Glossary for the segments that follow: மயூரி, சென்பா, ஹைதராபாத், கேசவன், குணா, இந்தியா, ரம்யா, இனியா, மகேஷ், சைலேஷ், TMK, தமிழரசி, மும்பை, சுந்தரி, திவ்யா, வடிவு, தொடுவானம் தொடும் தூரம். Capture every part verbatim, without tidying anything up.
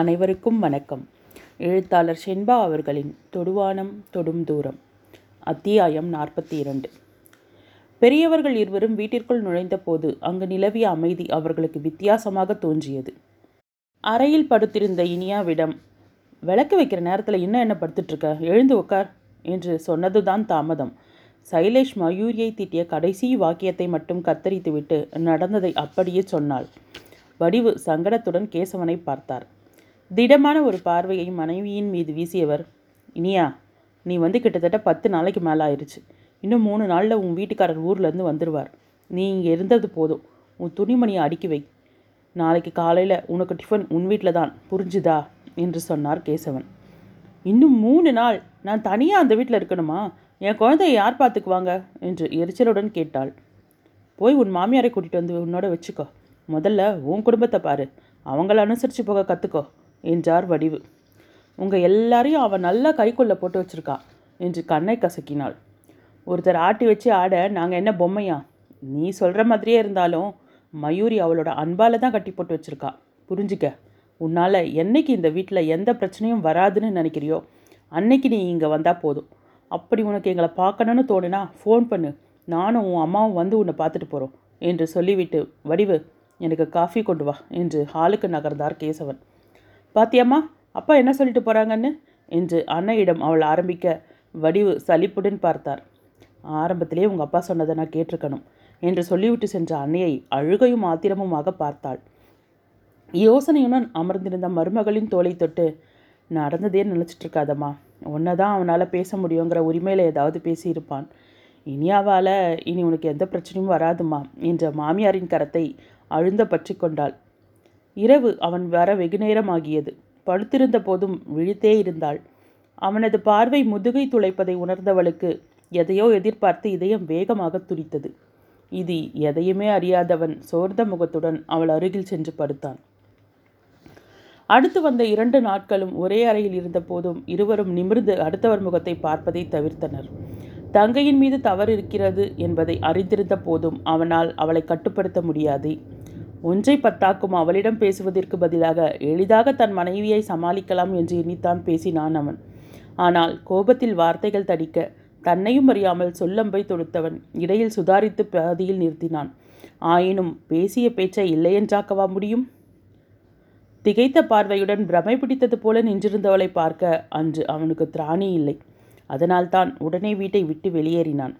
அனைவருக்கும் வணக்கம். எழுத்தாளர் சென்பா அவர்களின் தொடுவானம் தொடும் தூரம், அத்தியாயம் நாற்பத்தி இரண்டு. பெரியவர்கள் இருவரும் வீட்டிற்குள் நுழைந்த போது அங்கு நிலவிய அமைதி அவர்களுக்கு வித்தியாசமாக தோன்றியது. அறையில் படுத்திருந்த இனியாவிடம், விளக்கு வைக்கிற நேரத்தில் இன்னும் என்ன படுத்துட்ருக்க, எழுந்து உட்கார் என்று சொன்னதுதான் தாமதம். சைலேஷ் மயூரியை திட்டிய கடைசி வாக்கியத்தை மட்டும் கத்தரித்துவிட்டு நடந்ததை அப்படியே சொன்னாள். வடிவு சங்கடத்துடன் கேசவனை பார்த்தார். திடமான ஒரு பார்வையை மனைவியின் மீது வீசியவர், இனியா, நீ வந்து கிட்டத்தட்ட பத்து நாளைக்கு மேலே ஆயிடுச்சு. இன்னும் மூணு நாளில் உன் வீட்டுக்காரர் ஊர்லேருந்து வந்துடுவார். நீ இங்கே இருந்தது போதும். உன் துணிமணியை அடுக்கி வை. நாளைக்கு காலையில் உனக்கு டிஃபன் உன் வீட்டில் தான், புரிஞ்சுதா என்று சொன்னார் கேசவன். இன்னும் மூணு நாள் நான் தனியாக அந்த வீட்டில் இருக்கணுமா? என் குழந்தையை யார் பார்த்துக்குவாங்க என்று எரிச்சலுடன் கேட்டாள். போய் உன் மாமியாரை கூட்டிகிட்டு வந்து உன்னோட வச்சுக்கோ. முதல்ல உன் குடும்பத்தை பாரு, அவங்கள அனுசரித்து போக கற்றுக்கோ என்றார் வடிவு. உங்கள் எல்லாரையும் அவன் நல்லா கைக்குள்ளே போட்டு வச்சுருக்கா என்று கண்ணை கசக்கினாள். ஒருத்தர் ஆட்டி வச்சு ஆட நாங்கள் என்ன பொம்மையா? நீ சொல்கிற மாதிரியே இருந்தாலும் மயூரி அவளோட அன்பால் தான் கட்டி போட்டு வச்சுருக்கா, புரிஞ்சுக்க. உன்னால் என்னைக்கு இந்த வீட்டில் எந்த பிரச்சனையும் வராதுன்னு நினைக்கிறியோ அன்னைக்கு நீ இங்கே வந்தால் போதும். அப்படி உனக்கு எங்களை பார்க்கணுன்னு தோணுனா ஃபோன் பண்ணு, நானும் உன் அம்மாவும் வந்து உன்னை பார்த்துட்டு போகிறோம் என்று சொல்லிவிட்டு, வடிவு எனக்கு காஃபி கொண்டு வா என்று ஹாலுக்கு நகர்ந்தார் கேசவன். பாத்தியம்மா அப்பா என்ன சொல்லிட்டு போகிறாங்கன்னு என்று அன்னையிடம் அவள் ஆரம்பிக்க, வடிவு சலிப்புடன் பார்த்தார். ஆரம்பத்திலே உங்கள் அப்பா சொன்னதை நான் கேட்டிருக்கணும் என்று சொல்லிவிட்டு சென்ற அன்னையை அழுகையும் ஆத்திரமுமாக பார்த்தாள். யோசனையுடன் அமர்ந்திருந்த மருமகளின் தோலை தொட்டு, நடந்ததே நினச்சிட்டு இருக்காதம்மா, உன்னை தான் அவனால் பேச முடியுங்கிற உரிமையில் ஏதாவது பேசியிருப்பான். இனியாவால் இனி உனக்கு எந்த பிரச்சனையும் வராதுமா என்ற மாமியாரின் கரத்தை அழுந்த பற்றி கொண்டாள். இரவு அவன் வர வெகு நேரமாகியது. படுத்திருந்த போதும் விழித்தே இருந்தாள். அவனது பார்வை முதுகை துளைப்பதை உணர்ந்தவளுக்கு எதையோ எதிர்பார்த்து இதயம் வேகமாக துடித்தது. இது எதையுமே அறியாதவன் சோர்ந்த முகத்துடன் அவள் அருகில் சென்று படுத்தான். அடுத்து வந்த இரண்டு நாட்களும் ஒரே அறையில் இருந்த போதும் இருவரும் நிமிர்ந்து அடுத்தவர் முகத்தை பார்ப்பதை தவிர்த்தனர். தங்கையின் மீது தவறு இருக்கிறது என்பதை அறிந்திருந்த போதும் அவனால் அவளை கட்டுப்படுத்த முடியாது. ஒன்றை பத்தாக்கும் அவளிடம் பேசுவதற்கு பதிலாக எளிதாக தன் மனைவியை சமாளிக்கலாம் என்று எண்ணித்தான் பேசினான் அவன். ஆனால் கோபத்தில் வார்த்தைகள் தடிக்க தன்னையும் அறியாமல் சொல்லம்பை தொடுத்தவன் இடையில் சுதாரித்து பாதியில் நிறுத்தினான். ஆயினும் பேசிய பேச்சை இல்லையென்றாக்கவா முடியும்? திகைத்த பார்வையுடன் பிரமை பிடித்தது போல நின்றிருந்தவளை பார்க்க அன்று அவனுக்கு திராணி இல்லை. அதனால்தான் உடனே வீட்டை விட்டு வெளியேறினான்.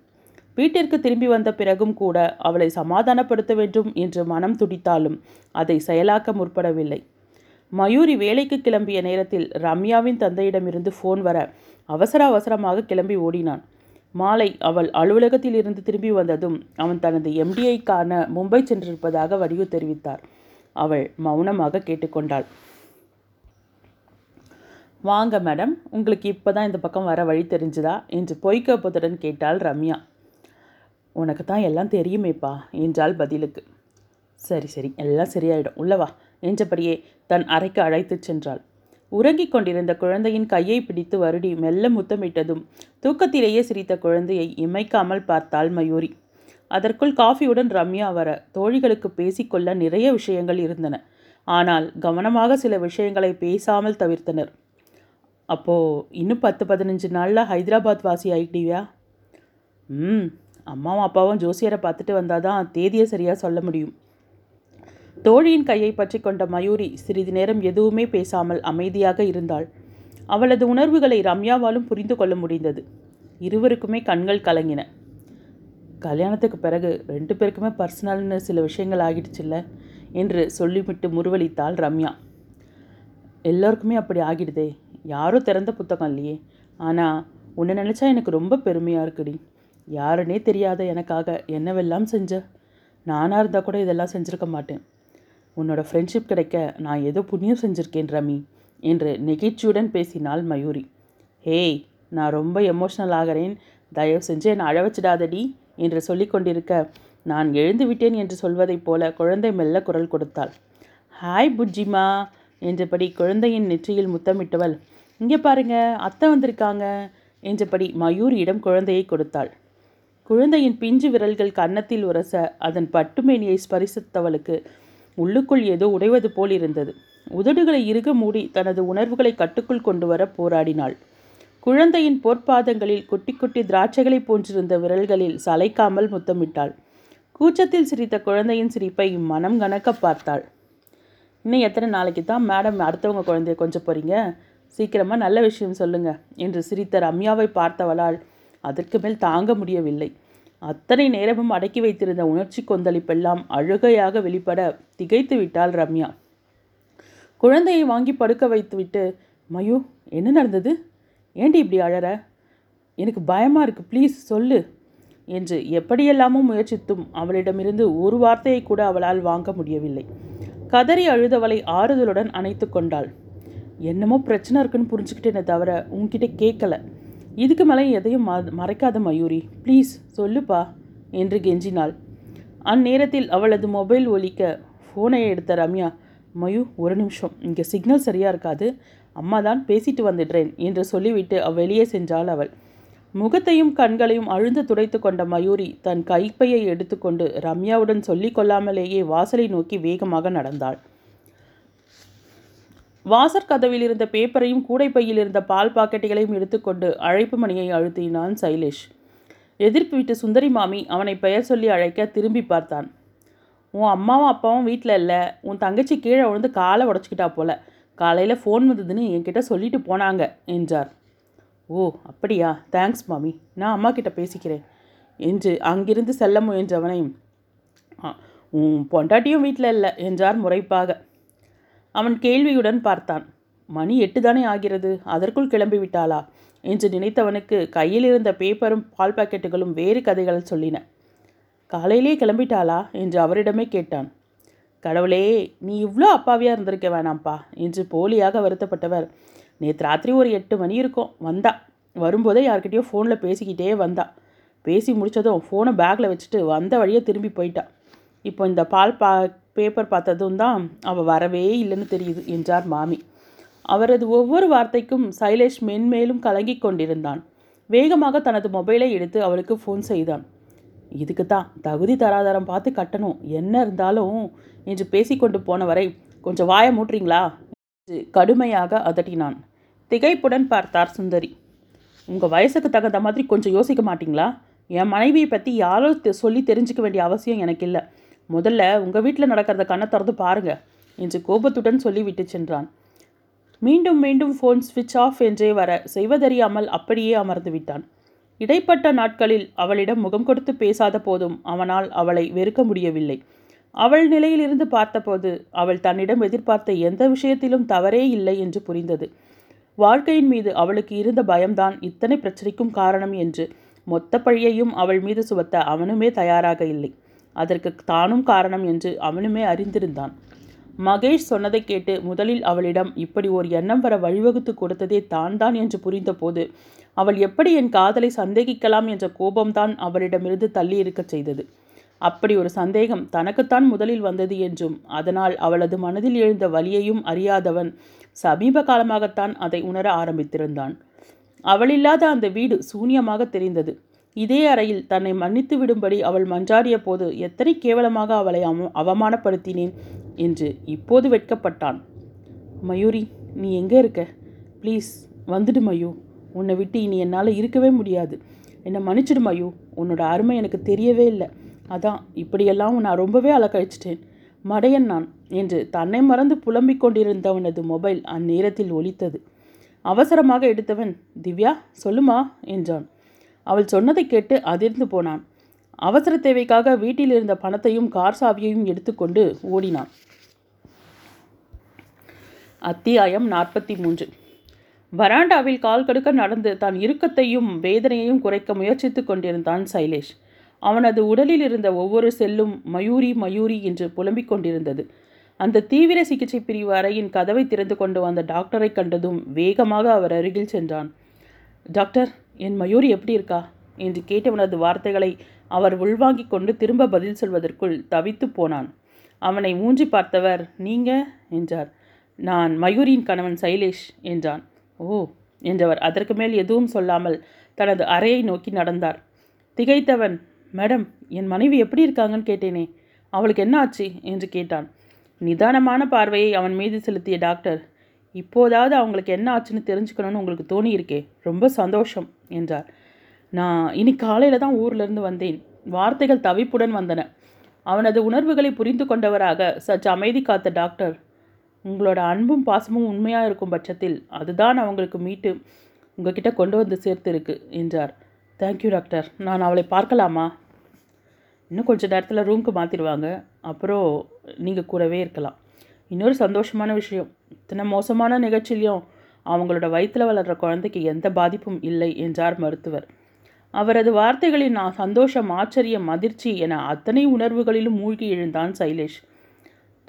வீட்டிற்கு திரும்பி வந்த பிறகும் கூட அவளை சமாதானப்படுத்த வேண்டும் என்று மனம் துடித்தாலும் அதை செயலாக்க முற்படவில்லை. மயூரி வேலைக்கு கிளம்பிய நேரத்தில் ரம்யாவின் தந்தையிடமிருந்து ஃபோன் வர அவசர அவசரமாக கிளம்பி ஓடினான். மாலை அவள் அலுவலகத்தில் இருந்து திரும்பி வந்ததும் அவன் தனது எம்டியை காண மும்பை சென்றிருப்பதாக வடிவு தெரிவித்தார். அவள் மௌனமாக கேட்டுக்கொண்டாள். வாங்க மேடம், உங்களுக்கு இப்போ தான் இந்த பக்கம் வர வழி தெரிஞ்சுதா என்று பொய்க்கப்புடன் கேட்டாள் ரம்யா. உனக்கு தான் எல்லாம் தெரியுமேப்பா என்றால் பதிலுக்கு. சரி சரி எல்லாம் சரியாயிடும், உள்ளவா என்றபடியே தன் அறைக்கு அழைத்து சென்றாள். உறங்கிக் கொண்டிருந்த குழந்தையின் கையை பிடித்து வருடி மெல்ல முத்தமிட்டதும் தூக்கத்திலேயே சிரித்த குழந்தையை இமைக்காமல் பார்த்தாள் மயூரி. அதற்குள் காஃபியுடன் ரம்யா வர தோழிகளுக்கு பேசிக்கொள்ள நிறைய விஷயங்கள் இருந்தன. ஆனால் கவனமாக சில விஷயங்களை பேசாமல் தவிர்த்தனர். அப்போது இன்னும் பத்து பதினஞ்சு நாளில் ஹைதராபாத் வாசி ஆகிட்டியா? ம், அம்மாவும் அப்பாவும் ஜோசியரை பார்த்துட்டு வந்தால் தான் தேதியை சரியாக சொல்ல முடியும். தோழியின் கையை பற்றி கொண்ட மயூரி சிறிது நேரம் எதுவுமே பேசாமல் அமைதியாக இருந்தாள். அவளது உணர்வுகளை ரம்யாவாலும் புரிந்து கொள்ள முடிந்தது. இருவருக்குமே கண்கள் கலங்கின. கல்யாணத்துக்கு பிறகு ரெண்டு பேருக்குமே பர்சனல்னு சில விஷயங்கள் ஆகிடுச்சுல்ல என்று சொல்லிவிட்டு முறுவலித்தாள் ரம்யா. எல்லோருக்குமே அப்படி ஆகிடுதே, யாரும் திறந்த புத்தகம் இல்லையே. ஆனால் உன்னை நினச்சா எனக்கு ரொம்ப பெருமையாக இருக்குடி. யாருன்னே தெரியாத எனக்காக என்னவெல்லாம் செஞ்ச. நானாக இருந்தால் கூட இதெல்லாம் செஞ்சுருக்க மாட்டேன். உன்னோட ஃப்ரெண்ட்ஷிப் கிடைக்க நான் ஏதோ புண்ணியம் செஞ்சுருக்கேன் ரமி என்று நெகிழ்ச்சியுடன் பேசினாள் மயூரி. ஹேய், நான் ரொம்ப எமோஷ்னல் ஆகிறேன், தயவு செஞ்சு என்னை அழ வச்சிடாதடி என்று சொல்லி கொண்டிருக்க, நான் எழுந்து விட்டேன் என்று சொல்வதைப் போல குழந்தை மெல்ல குரல் கொடுத்தாள். ஹாய் புஜ்ஜிமா என்றபடி குழந்தையின் நெற்றியில் முத்தமிட்டவள், இங்கே பாருங்க அத்தை வந்திருக்காங்க என்றபடி மயூரியிடம் குழந்தையை கொடுத்தாள். குழந்தையின் பிஞ்சு விரல்கள் கன்னத்தில் உரச அதன் பட்டுமேனியை ஸ்பரிசித்தவளுக்கு உள்ளுக்குள் ஏதோ உடைவது போல் இருந்தது. உதடுகளை இறுக மூடி தனது உணர்வுகளை கட்டுக்குள் கொண்டு வர போராடினாள். குழந்தையின் பொற்பாதங்களில் குட்டி குட்டி திராட்சைகளை போன்றிருந்த விரல்களில் சளைக்காமல் முத்தமிட்டாள். கூச்சத்தில் சிரித்த குழந்தையின் சிரிப்பை மனம் கணக்க பார்த்தாள். இன்னும் எத்தனை நாளைக்கு தான் மேடம் அடுத்தவங்க குழந்தைய கொஞ்சம் போகிறீங்க, சீக்கிரமாக நல்ல விஷயம் சொல்லுங்கள் என்று சிரித்த ரம்யாவை பார்த்தவளால் அதற்கு மேல் தாங்க முடியவில்லை. அத்தனை நேரமும் அடக்கி வைத்திருந்த உணர்ச்சி கொந்தளிப்பெல்லாம் அழுகையாக வெளிப்பட திகைத்து விட்டாள் ரம்யா. குழந்தையை வாங்கி படுக்க வைத்துவிட்டு, மயூ என்ன நடந்தது, ஏண்டி இப்படி அழற, எனக்கு பயமாக இருக்குது, ப்ளீஸ் சொல்லு என்று எப்படியெல்லாமோ முயற்சித்தும் அவளிடமிருந்து ஒரு வார்த்தையை கூட அவளால் வாங்க முடியவில்லை. கதறி அழுதவளை ஆறுதலுடன் அணைத்து கொண்டாள். என்னமோ பிரச்சனை இருக்குன்னு புரிஞ்சுக்கிட்டேனே தவிர உங்ககிட்ட கேட்கலை. இதுக்கு மேலே எதையும் மறைக்காத மயூரி, ப்ளீஸ் சொல்லுப்பா என்று கெஞ்சினாள். அந்நேரத்தில் அவளது மொபைல் ஒலிக்க ஃபோனை எடுத்த ரம்யா, மயூ ஒரு நிமிஷம், இங்கே சிக்னல் சரியாக இருக்காது, அம்மா தான் பேசிட்டு வந்துடுறேன் என்று சொல்லிவிட்டு அவ்வெளியே சென்றாள். அவள் முகத்தையும் கண்களையும் அழுந்து துடைத்து கொண்ட மயூரி தன் கைப்பையை எடுத்துக்கொண்டு ரம்யாவுடன் சொல்லி கொள்ளாமலேயே வாசலை நோக்கி வேகமாக நடந்தாள். வாசற்கதவில் இருந்த பேப்பரையும் கூடைப்பையில் இருந்த பால் பாக்கெட்டுகளையும் எடுத்துக்கொண்டு அழைப்பு மணியை அழுத்தினான் சைலேஷ். எதிர்ப்பு விட்டு சுந்தரி மாமி அவனை பெயர் சொல்லி அழைக்க திரும்பி பார்த்தான். உன் அம்மாவும் அப்பாவும் வீட்டில் இல்லை, உன் தங்கச்சி கீழே விழுந்து காலை உடச்சிக்கிட்டா போல, காலையில் ஃபோன் வந்ததுன்னு என்கிட்ட சொல்லிட்டு போனாங்க என்றார். ஓ அப்படியா, தேங்க்ஸ் மாமி, நான் அம்மா கிட்ட பேசிக்கிறேன் என்று அங்கிருந்து செல்ல முயன்றவனையும், உன் பொண்டாட்டியும் வீட்டில் இல்லை என்றார் முறைப்பாக. அவன் கேள்வியுடன் பார்த்தான். மணி எட்டு தானே ஆகிறது, அதற்குள் கிளம்பி விட்டாளா என்று நினைத்தவனுக்கு கையில் இருந்த பேப்பரும் பால் பாக்கெட்டுகளும் வேறு கதைகள் சொல்லின. காலையிலே கிளம்பிட்டாளா என்று அவரிடமே கேட்டான். கடவுளே, நீ இவ்வளோ அப்பாவியாக இருந்திருக்க வேணாம்ப்பா என்று போலியாக வருத்தப்பட்டவர், நேற்று ராத்திரி ஒரு எட்டு மணி இருக்கும் வந்தா, வரும்போதே யார்கிட்டயோ ஃபோனில் பேசிக்கிட்டே வந்தா, பேசி முடித்ததும் ஃபோனை பேக்கில் வச்சுட்டு வந்த வழியே திரும்பி போயிட்டா, இப்போ இந்த பால் பா பேப்பர் பார்த்ததும் தான் அவள் வரவே இல்லைன்னு தெரியுது என்றார் மாமி. அவரது ஒவ்வொரு வார்த்தைக்கும் சைலேஷ் மென்மேலும் கலங்கி கொண்டிருந்தான். வேகமாக தனது மொபைலை எடுத்து அவளுக்கு ஃபோன் செய்தான். இதுக்கு தான் தகுதி தராதரம் பார்த்து கட்டணும் என்ன இருந்தாலும் என்று பேசிக்கொண்டு போனவரை, கொஞ்சம் வாய மூட்டுறீங்களா என்று கடுமையாக அதட்டினான். திகைப்புடன் பார்த்தார் சுந்தரி. உங்கள் வயசுக்கு தகுந்த மாதிரி கொஞ்சம் யோசிக்க மாட்டிங்களா? என் மனைவியை பற்றி யாரோ சொல்லி தெரிஞ்சிக்க வேண்டிய அவசியம் எனக்கு இல்லை. முதல்ல உங்கள் வீட்டில் நடக்கிறத கண்ணை திறந்து பாருங்கள் என்று கோபத்துடன் சொல்லிவிட்டு சென்றான். மீண்டும் மீண்டும் ஃபோன் ஸ்விட்ச் ஆஃப் என்றே வர செய்வதறியாமல் அப்படியே அமர்ந்து விட்டான். இடைப்பட்ட நாட்களில் அவளிடம் முகம் கொடுத்து பேசாத போதும் அவனால் அவளை வெறுக்க முடியவில்லை. அவள் நிலையிலிருந்து பார்த்தபோது அவள் தன்னிடம் எதிர்பார்த்த எந்த விஷயத்திலும் தவறே இல்லை என்று புரிந்தது. வாழ்க்கையின் மீது அவளுக்கு இருந்த பயம்தான் இத்தனை பிரச்சனைக்கும் காரணம் என்று மொத்த பழியையும் அவள் மீது சுமத்த அவனுமே தயாராக இல்லை. அதற்கு தானும் காரணம் என்று அவனுமே அறிந்திருந்தான். மகேஷ் சொன்னதை கேட்டு முதலில் அவளிடம் இப்படி ஒரு எண்ணம் வர வழிவகுத்து கொடுத்ததே தான் தான் என்று புரிந்தபோது அவள் எப்படி என் காதலை சந்தேகிக்கலாம் என்ற கோபம்தான் அவளிடமிருந்து தள்ளி இருக்கச் செய்தது. அப்படி ஒரு சந்தேகம் தனக்குத்தான் முதலில் வந்தது என்றும் அதனால் அவளது மனதில் எழுந்த வலியையும் அறியாதவன் சமீப காலமாகத்தான் அதை உணர ஆரம்பித்திருந்தான். அவளில்லாத அந்த வீடு சூன்யமாக தெரிந்தது. இதே அறையில் தன்னை மன்னித்து விடும்படி அவள் மன்றாடிய போது எத்தனை கேவலமாக அவளை அவமானப்படுத்தினேன் என்று இப்போது வெட்கப்பட்டான். மயூரி, நீ எங்கே இருக்க, ப்ளீஸ் வந்துடு மயூ, உன்னை விட்டு இனி என்னால் இருக்கவே முடியாது, என்னை மன்னிச்சிடு மயூ, உன்னோட அருமை எனக்கு தெரியவே இல்லை, அதான் இப்படியெல்லாம் நான் ரொம்பவே அலக்கழிச்சிட்டேன், மடையன் நான் என்று தன்னை மறந்து புலம்பிக் கொண்டிருந்தவனது மொபைல் அந்நேரத்தில் ஒலித்தது. அவசரமாக எடுத்தவன், திவ்யா சொல்லுமா என்றான். அவள் சொன்னதை கேட்டு அதிர்ந்து போனான். அவசர தேவைக்காக வீட்டில் இருந்த பணத்தையும் கார் சாவியையும் எடுத்துக்கொண்டு ஓடினான். அத்தியாயம் நாற்பத்தி மூன்று. வராண்டாவில் கால் கடுக்க நடந்து தான் இறுக்கத்தையும் வேதனையையும் குறைக்க முயற்சித்து கொண்டிருந்தான் சைலேஷ். அவனது உடலில் இருந்த ஒவ்வொரு செல்லும் மயூரி மயூரி என்று புலம்பிக் கொண்டிருந்தது. அந்த தீவிர சிகிச்சை பிரிவு அறையின் கதவை திறந்து கொண்டு வந்த டாக்டரை கண்டதும் வேகமாக அவர் அருகில் சென்றான். டாக்டர், என் மயூரி எப்படி இருக்கா என்று கேட்டவனது வார்த்தைகளை அவர் உள்வாங்கி கொண்டு திரும்ப பதில் சொல்வதற்குள் தவித்து போனான். அவனை மூஞ்சி பார்த்தவர், நீங்கள் என்றார். நான் மயூரியின் கணவன் சைலேஷ் என்றான். ஓ என்றவர் அதற்கு மேல் எதுவும் சொல்லாமல் தனது அறையை நோக்கி நடந்தார். திகைத்தவன், மேடம் என் மனைவி எப்படி இருக்காங்கன்னு கேட்டேனே, அவளுக்கு என்ன ஆச்சு என்று கேட்டான். நிதானமான பார்வையை அவன் மீது செலுத்திய டாக்டர், இப்போதாவது அவங்களுக்கு என்ன ஆச்சுன்னு தெரிஞ்சுக்கணும்னு உங்களுக்கு தோணியிருக்கே, ரொம்ப சந்தோஷம் என்றார். நான் இனி காலையில் தான் ஊர்லேருந்து வந்தேன். வார்த்தைகள் தவிப்புடன் வந்தன. அவனது உணர்வுகளை புரிந்து கொண்டவராக சற்று அமைதி காத்த டாக்டர், உங்களோட அன்பும் பாசமும் உண்மையாக இருக்கும் பட்சத்தில் அதுதான் அவங்களுக்கு மீட்டு உங்ககிட்ட கொண்டு வந்து சேர்த்துருக்கு என்றார். தேங்க்யூ டாக்டர், நான் அவளை பார்க்கலாமா? இன்னும் கொஞ்சம் நேரத்தில் ரூமுக்கு மாற்றிடுவாங்க, அப்புறம் நீங்கள் கூடவே இருக்கலாம். இன்னொரு சந்தோஷமான விஷயம், இத்தனை மோசமான நிகழ்ச்சியிலையும் அவங்களோட வயிற்றில் வளர்கிற குழந்தைக்கு எந்த பாதிப்பும் இல்லை என்றார் மருத்துவர். அவரது வார்த்தைகளில் நான் சந்தோஷம், ஆச்சரியம், அதிர்ச்சி என அத்தனை உணர்வுகளிலும் மூழ்கி எழுந்தான் சைலேஷ்.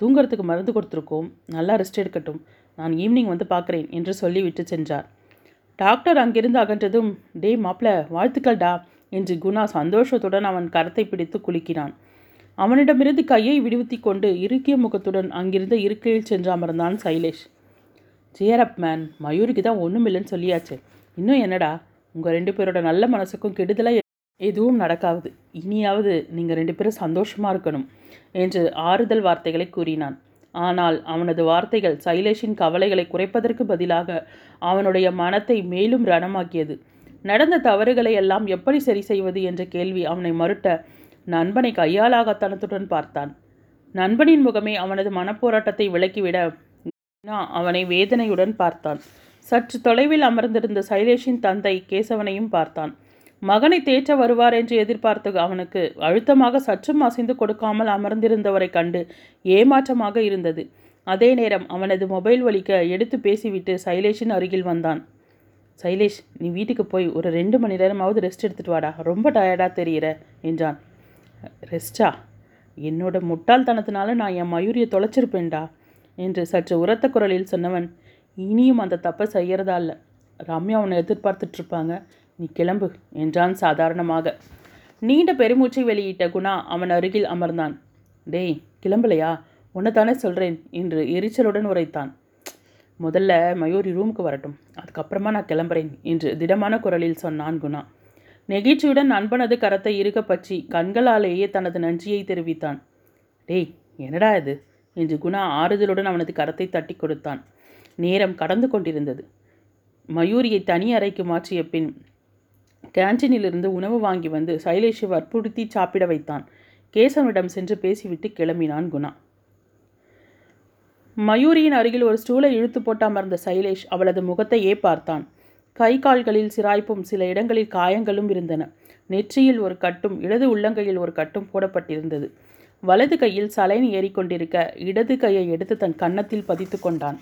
தூங்கிறதுக்கு மருந்து கொடுத்துருக்கோம், நல்லா ரெஸ்ட் எடுக்கட்டும், நான் ஈவினிங் வந்து பார்க்குறேன் என்று சொல்லிவிட்டு சென்றார். டாக்டர் அங்கிருந்து அகன்றதும், டே மாப்பிள வாழ்த்துக்கள் டா என்று குணா சந்தோஷத்துடன் அவன் கரத்தை பிடித்து குலுக்கினான். அவனிடமிருந்து கையை விடுவித்து கொண்டு இறுக்கிய முகத்துடன் அங்கிருந்த இருக்கையில் சென்று அமர்ந்தான் சைலேஷ். ஜியரப் மேன், மயூரிக்கு தான் ஒன்றும் இல்லைன்னு சொல்லியாச்சு, இன்னும் என்னடா? உங்கள் ரெண்டு பேரோட நல்ல மனசுக்கும் கெடுதலாக எதுவும் நடக்காது, இனியாவது நீங்கள் ரெண்டு பேரும் சந்தோஷமாக இருக்கணும் என்று ஆறுதல் வார்த்தைகளை கூறினான். ஆனால் அவனது வார்த்தைகள் சைலேஷின் கவலைகளை குறைப்பதற்கு பதிலாக அவனுடைய மனத்தை மேலும் ரணமாக்கியது. நடந்த தவறுகளை எல்லாம் எப்படி சரி செய்வது என்ற கேள்வி அவனை மறுட்ட நண்பனை கையாலாகத்தனத்துடன் பார்த்தான். நண்பனின் முகமே அவனது மனப்போராட்டத்தை விளக்கிவிட அவனை வேதனையுடன் பார்த்தான். சற்று தொலைவில் அமர்ந்திருந்த சைலேஷின் தந்தை கேசவனையும் பார்த்தான். மகனை தேற்ற வருவார் என்று எதிர்பார்த்து அவனுக்கு அழுத்தமாக சற்றும் அசைந்து கொடுக்காமல் அமர்ந்திருந்தவரை கண்டு ஏமாற்றமாக இருந்தது. அதே நேரம் அவனது மொபைல் வலிக்க எடுத்து பேசிவிட்டு சைலேஷின் அருகில் வந்தான். சைலேஷ், நீ வீட்டுக்கு போய் ஒரு ரெண்டு மணி நேரமாவது ரெஸ்ட் எடுத்துட்டு வாடா, ரொம்ப டயர்டாக தெரிகிற என்றான். ரெஸ்டா? என்னோட முட்டாள்தனத்தினால நான் என் மயூரியை தொலைச்சிருப்பேன்டா என்று சற்று உரத்த குரலில் சொன்னவன், இனியும் அந்த தப்பை செய்கிறதா இல்லை, ரம்யா உன்னை எதிர்பார்த்துட்ருப்பாங்க, நீ கிளம்பு என்றான் சாதாரணமாக. நீண்ட பெருமூச்சை வெளியிட்ட குணா அவன் அருகில் அமர்ந்தான். டேய் கிளம்பலையா, உன்னை தானே சொல்கிறேன் என்று எரிச்சலுடன் உரைத்தான். முதல்ல மயூரி ரூமுக்கு வரட்டும், அதுக்கப்புறமா நான் கிளம்புறேன் என்று திடமான குரலில் சொன்னான் குணா. நெகிழ்ச்சியுடன் நண்பனது கரத்தை இருக்க பற்றி கண்களாலேயே தனது நன்றியை தெரிவித்தான். டேய் என்னடா இது என்று குணா ஆறுதலுடன் அவனது கரத்தை தட்டி கொடுத்தான். நேரம் கடந்து கொண்டிருந்தது. மயூரியை தனி அறைக்கு மாற்றிய பின் கேன்டீனிலிருந்து உணவு வாங்கி வந்து சைலேஷை வற்புறுத்தி சாப்பிட வைத்தான். கேசவனிடம் சென்று பேசிவிட்டு கிளம்பினான் குணா. மயூரியின் அருகில் ஒரு ஸ்டூலை இழுத்து போட்டு அமர்ந்த சைலேஷ் அவளது முகத்தையே பார்த்தான். கை கால்களில் சிராய்ப்பும் சில இடங்களில் காயங்களும் இருந்தன. நெற்றியில் ஒரு கட்டும் இடது உள்ளங்கையில் ஒரு கட்டும் போடப்பட்டிருந்தது. வலது கையில் சலைன் ஏறிக்கொண்டிருக்க இடது கையை எடுத்து தன் கன்னத்தில் பதித்து கொண்டான்.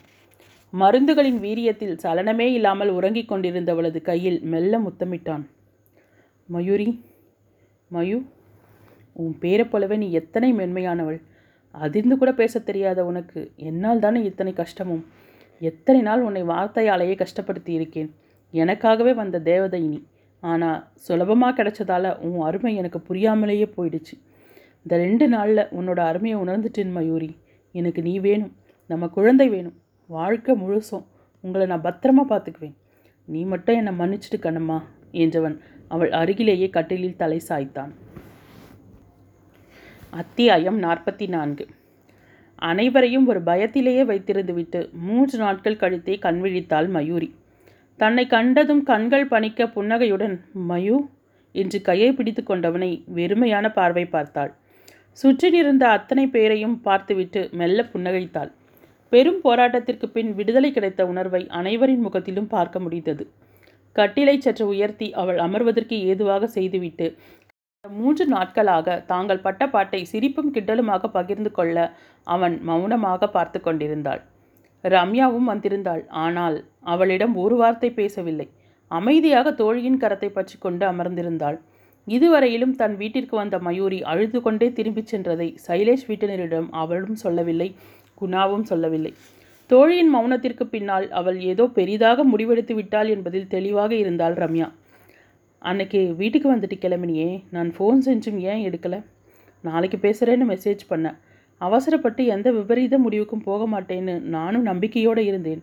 மருந்துகளின் வீரியத்தில் சலனமே இல்லாமல் உறங்கிக் கொண்டிருந்தவளது கையில் மெல்ல முத்தமிட்டான். மயூரி, மயூ, உன் பேரை போலவே நீ எத்தனை மென்மையானவள், அதிர்ந்து கூட பேச தெரியாத உனக்கு என்னால் தானே இத்தனை கஷ்டமும், எத்தனை நாள் உன்னை வார்த்தையாலேயே கஷ்டப்படுத்தி இருக்கேன், எனக்காகவே வந்த தேவதை நீ, ஆனால் சுலபமாக கிடைச்சதால உன் அருமை எனக்கு புரியாமலேயே போயிடுச்சு. இந்த ரெண்டு நாளில் உன்னோட அருமையை உணர்ந்துட்டேன் மயூரி, எனக்கு நீ வேணும், நம்ம குழந்தை வேணும், வாழ்க்கை முழுசும் உங்களை நான் பத்திரமா பார்த்துக்குவேன், நீ மட்டும் என்னை மன்னிச்சுட்டு கண்ணம்மா என்றவன் அவள் அருகிலேயே கட்டிலில் தலை சாய்த்தான். அத்தியாயம் நாற்பத்தி நான்கு. அனைவரையும் ஒரு பயத்திலேயே வைத்திருந்து விட்டு மூன்று நாட்கள் கழித்தே கண் விழித்தாள் மயூரி. தன்னை கண்டதும் கண்கள் பணிக்க புன்னகையுடன் மயூ என்று கையை பிடித்து கொண்டவனை வெறுமையான பார்வை பார்த்தாள். சுற்றி நிறந்த அத்தனை பேரையும் பார்த்துவிட்டு மெல்ல புன்னகைத்தாள். பெரும் போராட்டத்திற்கு பின் விடுதலை கிடைத்த உணர்வை அனைவரின் முகத்திலும் பார்க்க முடிந்தது. கட்டிலை சற்று உயர்த்தி அவள் அமர்வதற்கு ஏதுவாக செய்துவிட்டு மூன்று நாட்களாக தாங்கள் பட்ட பாட்டை சிரிப்பும் கிண்டலுமாக பகிர்ந்து கொள்ள அவன் மௌனமாக பார்த்து கொண்டிருந்தாள். ரம்யாவும் வந்திருந்தாள். ஆனால் அவளிடம் ஒரு வார்த்தை பேசவில்லை. அமைதியாக தோழியின் கரத்தை பற்றி கொண்டு அமர்ந்திருந்தாள். இதுவரையிலும் தன் வீட்டிற்கு வந்த மயூரி அழுது கொண்டே திரும்பிச் சென்றதை சைலேஷ் வீட்டினரிடம் அவளும் சொல்லவில்லை, குணாவும் சொல்லவில்லை. தோழியின் மௌனத்திற்கு பின்னால் அவள் ஏதோ பெரிதாக முடிவெடுத்து விட்டாள் என்பதில் தெளிவாக இருந்தாள் ரம்யா. அன்னைக்கு வீட்டுக்கு வந்துட்டு கிளம்பினியே, நான் ஃபோன் செஞ்சும் ஏன் எடுக்கலை? நாளைக்கு பேசுகிறேன்னு மெசேஜ் பண்ணேன். அவசரப்பட்டு எந்த விபரீத முடிவுக்கும் போக மாட்டேன்னு நானும் நம்பிக்கையோடு இருந்தேன்.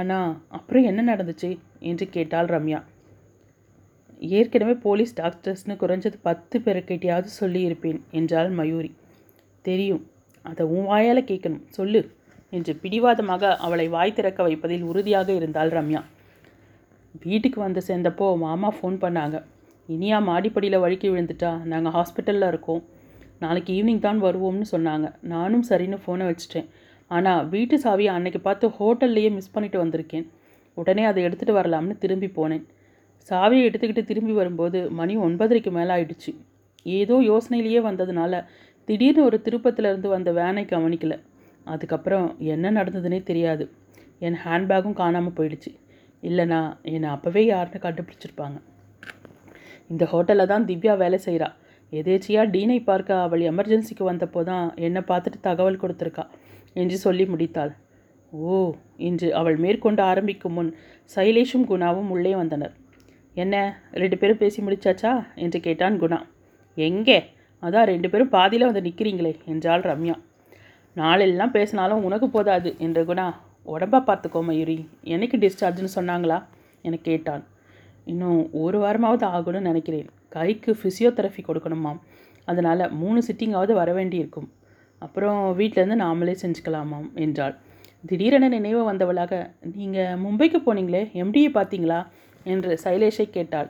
ஆனால் அப்புறம் என்ன நடந்துச்சு என்று கேட்டாள் ரம்யா. ஏற்கனவே போலீஸ் டாக்டர்ஸ்னு குறைஞ்சது பத்து பேருக்கிட்டையாவது சொல்லியிருப்பேன் என்றாள் மயூரி. தெரியும், அதை உன் வாயால் கேட்கணும், சொல்லு என்று பிடிவாதமாக அவளை வாய் திறக்க வைப்பதில் உறுதியாக இருந்தாள் ரம்யா. வீட்டுக்கு வந்து சேர்ந்தப்போ மாமா ஃபோன் பண்ணாங்க. இனியா மாடிப்படியில் வழுக்கி விழுந்துட்டா, நாங்கள் ஹாஸ்பிட்டலில் இருக்கோம், நாளைக்கு ஈவினிங் தான் வருவோம்னு சொன்னாங்க. நானும் சரின்னு ஃபோனை வச்சுட்டேன். ஆனால் வீட்டு சாவியை அன்னைக்கு பார்த்து ஹோட்டல்லையே மிஸ் பண்ணிட்டு வந்திருக்கேன். உடனே அதை எடுத்துகிட்டு வரலாம்னு திரும்பி போனேன். சாவியை எடுத்துக்கிட்டு திரும்பி வரும்போது மணி ஒன்பதரைக்கு மேலே ஆயிடுச்சு. ஏதோ யோசனையிலேயே வந்ததுனால திடீர்னு ஒரு திருப்பத்திலேருந்து வந்த வேனை கவனிக்கலை. அதுக்கப்புறம் என்ன நடந்ததுன்னே தெரியாது. என் ஹேண்ட்பேக்கும் காணாமல் போயிடுச்சு. இல்லைனா என்னை அப்போவே யாருன்னு கண்டுபிடிச்சிருப்பாங்க. இந்த ஹோட்டலில் தான் திவ்யா வேலை செய்கிறா. எதேச்சியாக டீனை பார்க்க அவள் எமர்ஜென்சிக்கு வந்தப்போ தான் என்னை பார்த்துட்டு தகவல் கொடுத்துருக்கா என்று சொல்லி முடித்தாள். ஓ என்று அவள் மேற்கொண்டு ஆரம்பிக்கும் முன் சைலேஷும் குணாவும் உள்ளே வந்தனர். என்ன, ரெண்டு பேரும் பேசி முடிச்சாச்சா என்று கேட்டான் குணா. எங்கே, அதான் ரெண்டு பேரும் பாதியில் வந்து நிற்கிறீங்களே என்றாள் ரம்யா. நாளெல்லாம் பேசினாலும் உனக்கு போதாது என்று குணா. உடம்பா பார்த்துக்கோ மயூரி, எனக்கு டிஸ்சார்ஜ்னு சொன்னாங்களா என கேட்டான். இன்னும் ஒரு வாரமாவது ஆகும்னு நினைக்கிறேன். கைக்கு ஃபிசியோதெரப்பி கொடுக்கணுமாம், அதனால் மூணு சிட்டிங்காவது வர வேண்டியிருக்கும். அப்புறம் வீட்டிலேருந்து நாமளே செஞ்சுக்கலாமாம் என்றாள். திடீரென நினைவு வந்தவளாக, நீங்கள் மும்பைக்கு போனீங்களே, எம்டியை பார்த்தீங்களா என்று சைலேஷை கேட்டாள்.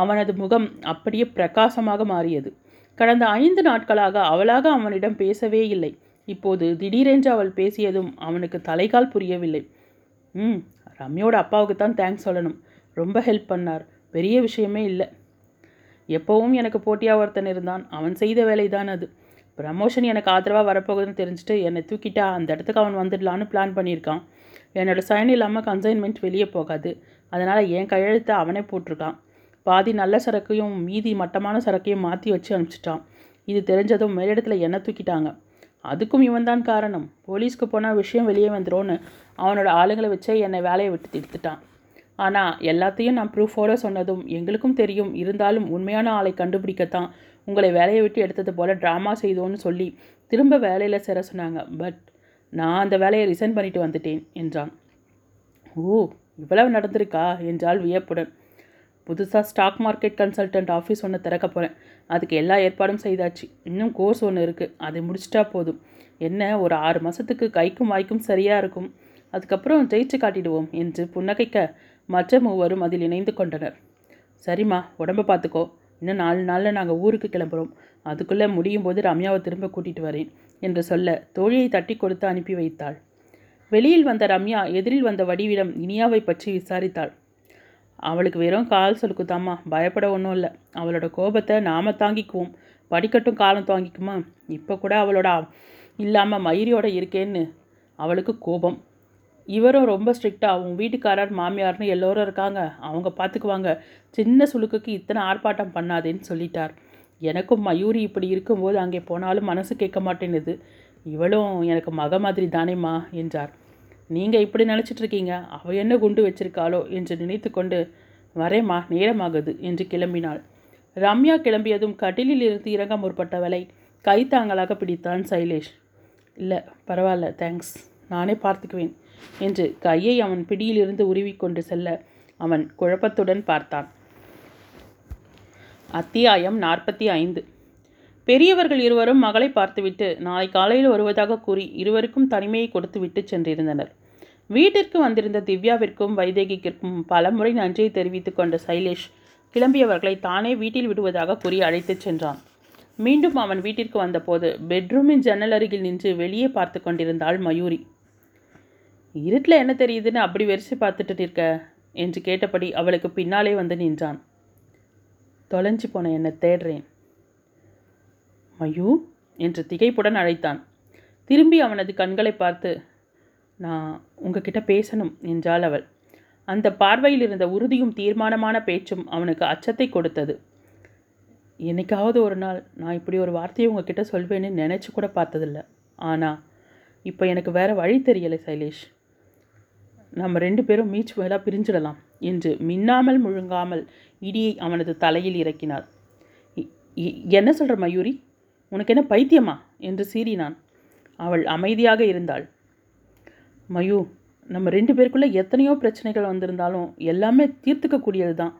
அவனது முகம் அப்படியே பிரகாசமாக மாறியது. கடந்த ஐந்து நாட்களாக அவளாக அவனிடம் பேசவே இல்லை. இப்போது திடீரென்று அவள் பேசியதும் அவனுக்கு தலைகால் புரியவில்லை. ம் ரம்யோட அப்பாவுக்கு தான் தேங்க்ஸ் சொல்லணும், ரொம்ப ஹெல்ப் பண்ணார், பெரிய விஷயமே இல்லை. எப்போவும் எனக்கு போட்டியாக ஒருத்தன் இருந்தான், அவன் செய்த வேலை தான் அது. ப்ரமோஷன் எனக்கு ஆதரவாக வரப்போகுதுன்னு தெரிஞ்சுட்டு என்னை தூக்கிட்டா அந்த இடத்துக்கு அவன் வந்துடலான்னு பிளான் பண்ணியிருக்கான். என்னோடய சைன் இல்லாமல் கன்சைன்மெண்ட் வெளியே போகாது, அதனால் என் கையெழுத்தை அவனே போட்டிருக்கான். பாதி நல்ல சரக்கையும் மீதி மட்டமான சரக்கையும் மாற்றி வச்சு அனுப்பிச்சிட்டான். இது தெரிஞ்சதும் மேலிடத்தில் என்னை தூக்கிட்டாங்க. அதுக்கும் இவன் தான் காரணம். போலீஸ்க்கு போனால் விஷயம் வெளியே வந்துடும்னு அவனோட ஆளுங்களை வச்சே என்னை வேலையை விட்டு திடுத்துட்டான். ஆனால் எல்லாத்தையும் நான் ப்ரூஃபோடு சொன்னதும் எங்களுக்கும் தெரியும், இருந்தாலும் உண்மையான ஆளை கண்டுபிடிக்கத்தான் உங்களை வேலையை விட்டு எடுத்தது போல் ட்ராமா செய்தோன்னு சொல்லி திரும்ப வேலையில் சேர சொன்னாங்க. பட் நான் அந்த வேலையை ரிசைன் பண்ணிட்டு வந்துட்டேன் என்றான். ஓ, இவ்வளவு நடந்திருக்கா என்றால் வியப்புடன். புதுசாக ஸ்டாக் மார்க்கெட் கன்சல்டன்ட் ஆஃபீஸ் ஒன்று திறக்க போகிறேன், அதுக்கு எல்லா ஏற்பாடும் செய்தாச்சு. இன்னும் கோர்ஸ் ஒன்று இருக்குது, அதை முடிச்சிட்டா போதும். என்ன, ஒரு ஆறு மாதத்துக்கு கைக்கும் வாய்க்கும் சரியாக இருக்கும், அதுக்கப்புறம் ஜெயிச்சு காட்டிடுவோம் என்று புன்னகைக்க மற்ற மூவரும் அதில் இணைந்து கொண்டனர். சரிம்மா, உடம்பை பார்த்துக்கோ, இன்னும் நாலு நாளில் நாங்கள் ஊருக்கு கிளம்புறோம், அதுக்குள்ளே முடியும் போது ரம்யாவை திரும்ப கூட்டிகிட்டு வரேன் என்று சொல்ல தோழியை தட்டி கொடுத்து அனுப்பி வைத்தாள். வெளியில் வந்த ரம்யா எதிரில் வந்த வடிவிடம் இனியாவை பற்றி விசாரித்தாள். அவளுக்கு வெறும் கால் சொலுக்குதாம்மா, பயப்பட ஒன்றும் இல்லை, அவளோட கோபத்தை நாம் தாங்கிக்குவோம், படிக்கட்டும் காலம் தாங்கிக்குமா. இப்போ கூட அவளோட இல்லாமல் மயூரியோட இருக்கேன்னு அவளுக்கு கோபம். இவரும் ரொம்ப ஸ்ட்ரிக்டாக அவங்க வீட்டுக்காரர் மாமியார்னு எல்லோரும் இருக்காங்க, அவங்க பார்த்துக்குவாங்க, சின்ன சுழுக்குக்கு இத்தனை ஆர்ப்பாட்டம் பண்ணாதேன்னு சொல்லிட்டார். எனக்கும் மயூரி இப்படி இருக்கும்போது அங்கே போனாலும் மனசு கேட்க மாட்டேன்னுது. இவளும் எனக்கு மக மாதிரி தானேம்மா என்றார். நீங்கள் இப்படி நினச்சிட்ருக்கீங்க, அவள் என்ன குண்டு வச்சிருக்காளோ என்று நினைத்து கொண்டு வரேம்மா நேரமாகுது என்று கிளம்பினாள். ரம்யா கிளம்பியதும் கட்டிலில் இருந்து இறங்க முற்பட்ட வேலை கைத்தாங்களாக பிடித்தான் சைலேஷ். இல்லை பரவாயில்ல, தேங்க்ஸ், நானே பார்த்துக்குவேன் என்று கையை அவன் பிடியிலிருந்து உருவி கொண்டு செல்ல அவன் குழப்பத்துடன் பார்த்தான். அத்தியாயம் நாற்பத்தி ஐந்து. பெரியவர்கள் இருவரும் மகளை பார்த்துவிட்டு நாளை காலையில் வருவதாக கூறி இருவருக்கும் தனிமையை கொடுத்து விட்டு சென்றிருந்தனர். வீட்டிற்கு வந்திருந்த திவ்யாவிற்கும் வைதேகிற்கும் பலமுறை நன்றியை தெரிவித்து கொண்ட சைலேஷ் கிளம்பியவர்களை தானே வீட்டில் விடுவதாக கூறி அழைத்து சென்றான். மீண்டும் அவன் வீட்டிற்கு வந்தபோது பெட்ரூமின் ஜன்னல் அருகில் நின்று வெளியே பார்த்து கொண்டிருந்தாள் மயூரி. இருட்டில் என்ன தெரியுதுன்னு அப்படி வெறிச்சு பார்த்துட்டு இருக்க என்று கேட்டபடி அவளுக்கு பின்னாலே வந்து நின்றான். தொலைஞ்சு போன என்னை தேடுறேன் மயூ என்று திகைப்புடன் அழைத்தான். திரும்பி அவனது கண்களை பார்த்து, நான் உங்ககிட்ட பேசணும் என்றாள் அவள். அந்த பார்வையில் இருந்த உறுதியும் தீர்மானமான பேச்சும் அவனுக்கு அச்சத்தை கொடுத்தது. என்னைக்காவது ஒரு நாள் நான் இப்படி ஒரு வார்த்தையை உங்ககிட்ட சொல்வேன்னு நினச்சி கூட பார்த்ததில்ல. ஆனால் இப்போ எனக்கு வேறு வழி தெரியலை சைலேஷ், நம்ம ரெண்டு பேரும் மீச்சு வேலாக பிரிஞ்சிடலாம் என்று மின்னாமல் முழுங்காமல் இடியை அவனது தலையில் இறக்கினாள். என்ன சொல்கிற மயூரி, உனக்கு என்ன பைத்தியமா என்று சீறினான். அவள் அமைதியாக இருந்தாள். மயூ, நம்ம ரெண்டு பேருக்குள்ளே எத்தனையோ பிரச்சனைகள் வந்திருந்தாலும் எல்லாமே தீர்த்துக்கக்கூடியது தான்.